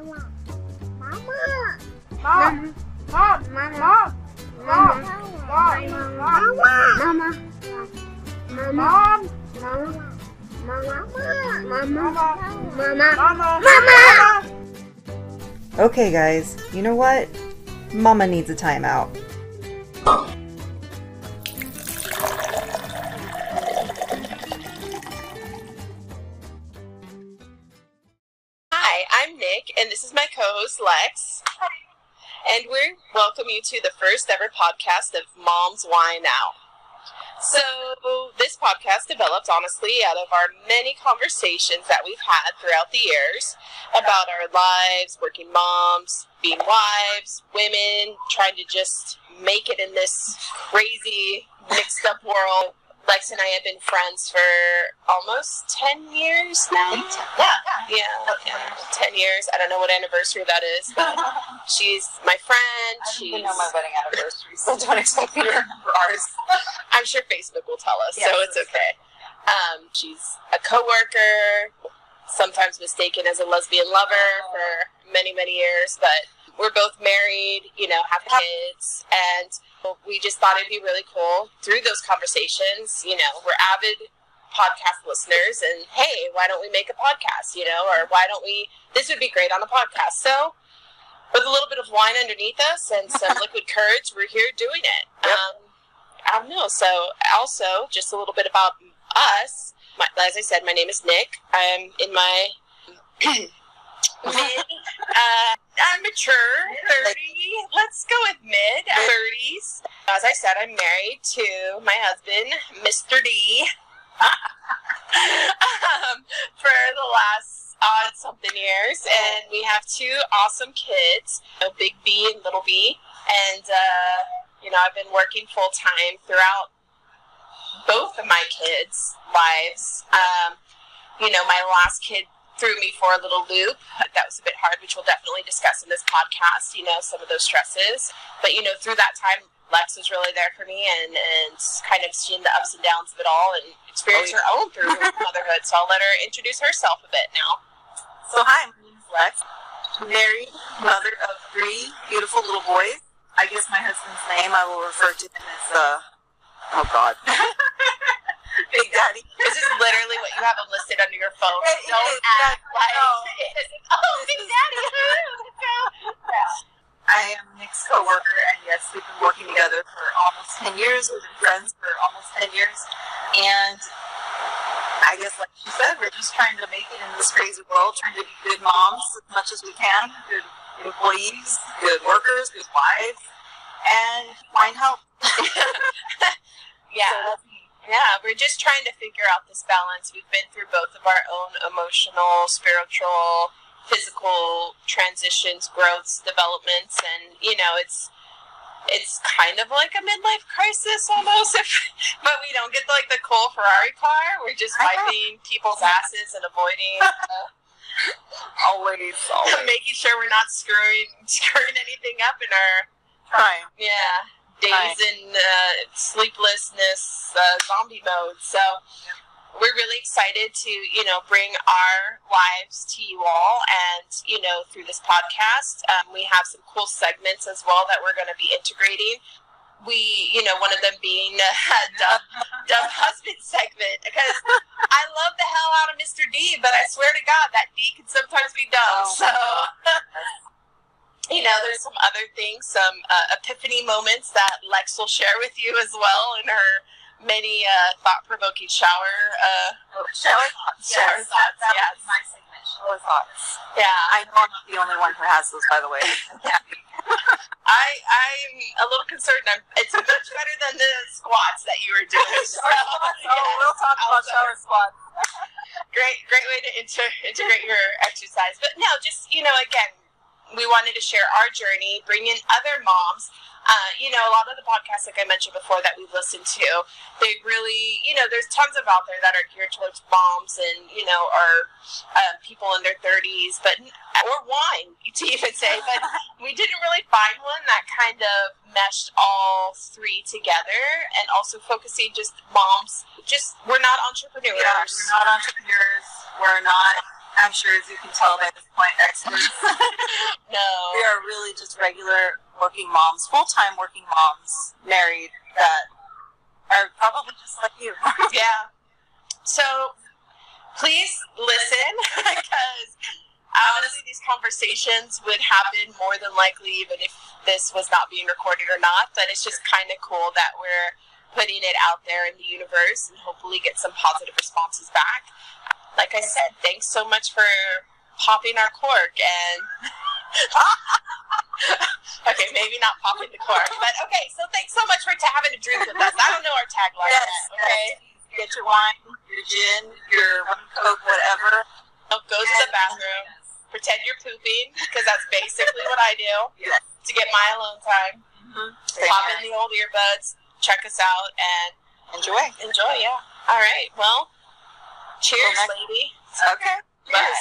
Mama. Okay guys, you know what? Mama needs a timeout. Hi, I'm Nick and this is my co-host Lex. Hi. And we welcome you to the first ever podcast of Moms Why Now. So this podcast developed honestly out of our many conversations that we've had throughout the years about our lives, working moms, being wives, women, trying to just make it in this crazy mixed up world. Lex and I have been friends for almost 10 years now. Yeah. 10 years. I don't know what anniversary that is, but she's my friend. I don't even know my wedding anniversary, so don't expect me to remember ours. I'm sure Facebook will tell us, yes, so it's okay. She's a coworker, sometimes mistaken as a lesbian lover for many, many years, but we're both married, you know, have kids, and we just thought it'd be really cool through those conversations. You know, we're avid podcast listeners, and hey, why don't we make a podcast, you know, or why don't we, this would be great on a podcast. So, with a little bit of wine underneath us and some liquid courage, we're here doing it. Yep. I don't know. So, also, just a little bit about us. As I said, my name is Nick. I'm in my I'm mature, 30, let's go with mid-30s. As I said, I'm married to my husband, Mr. D, for the last odd-something years, and we have two awesome kids, Big B and Little B, and, you know, I've been working full-time throughout both of my kids' lives. You know, my last kid threw me for a little loop. That was a bit hard, which we'll definitely discuss in this podcast, you know, some of those stresses. But, you know, through that time, Lex was really there for me and kind of seeing the ups and downs of it all and experience her own through motherhood. So I'll let her introduce herself a bit now. So hi, my name is Lex. Married, mother of three beautiful little boys. I guess my husband's name, I will refer to him as, oh God. Big Daddy. This is literally what you have listed under your phone. Don't act like Big Daddy. I am Nick's coworker, and yes, we've been working together for almost 10 years. We've been friends for almost 10 years, and I guess, like she said, we're just trying to make it in this crazy world, trying to be good moms as much as we can, good employees, good workers, good wives, and find help. Yeah. So yeah, we're just trying to figure out this balance. We've been through both of our own emotional, spiritual, physical transitions, growths, developments, and, you know, it's kind of like a midlife crisis almost, but we don't get, like, the cool Ferrari car. We're just wiping people's asses and avoiding always. Making sure we're not screwing anything up in our time. Yeah. Days in sleeplessness, zombie mode. So we're really excited to, you know, bring our lives to you all. And, you know, through this podcast, we have some cool segments as well that we're going to be integrating. We, you know, one of them being Dove Husband segment, because I love the hell out of Mr. D, but I swear to God, that D can sometimes be dumb. You know, there's some other things, some epiphany moments that Lex will share with you as well in her many thought-provoking shower thoughts. That was my segment, shower thoughts. Yeah. I know I'm not the only one who has those, by the way. I'm a little concerned. It's much better than the squats that you were doing. We'll talk about shower squats. Great way to integrate your exercise. But no, just, you know, again, we wanted to share our journey, bring in other moms. You know, a lot of the podcasts, like I mentioned before, that we've listened to, they really, you know, there's tons of out there that are geared towards moms and, you know, are people in their 30s, but, or wine, to even say, but we didn't really find one that kind of meshed all three together, and also focusing just moms, we're not entrepreneurs. Yeah, we're not entrepreneurs. We're not I'm sure as you can tell by this point, experts. No. We are really just regular working moms, full-time working moms, married, that are probably just like you. Yeah. So please listen, because honestly, these conversations would happen more than likely even if this was not being recorded or not, but it's just kind of cool that we're putting it out there in the universe and hopefully get some positive responses back. Like I said, thanks so much for popping our cork and... Okay, maybe not popping the cork, but okay, so thanks so much for having a drink with us. I don't know our tagline. Yes, okay. Yes. Get your wine, your gin, your Coke, whatever. Go to the bathroom. Yes. Pretend you're pooping, because that's basically what I do to get my alone time. Mm-hmm. Pop in the old earbuds, check us out, and... Enjoy. Enjoy, yeah. All right, well... Cheers, lady. Okay. Bye.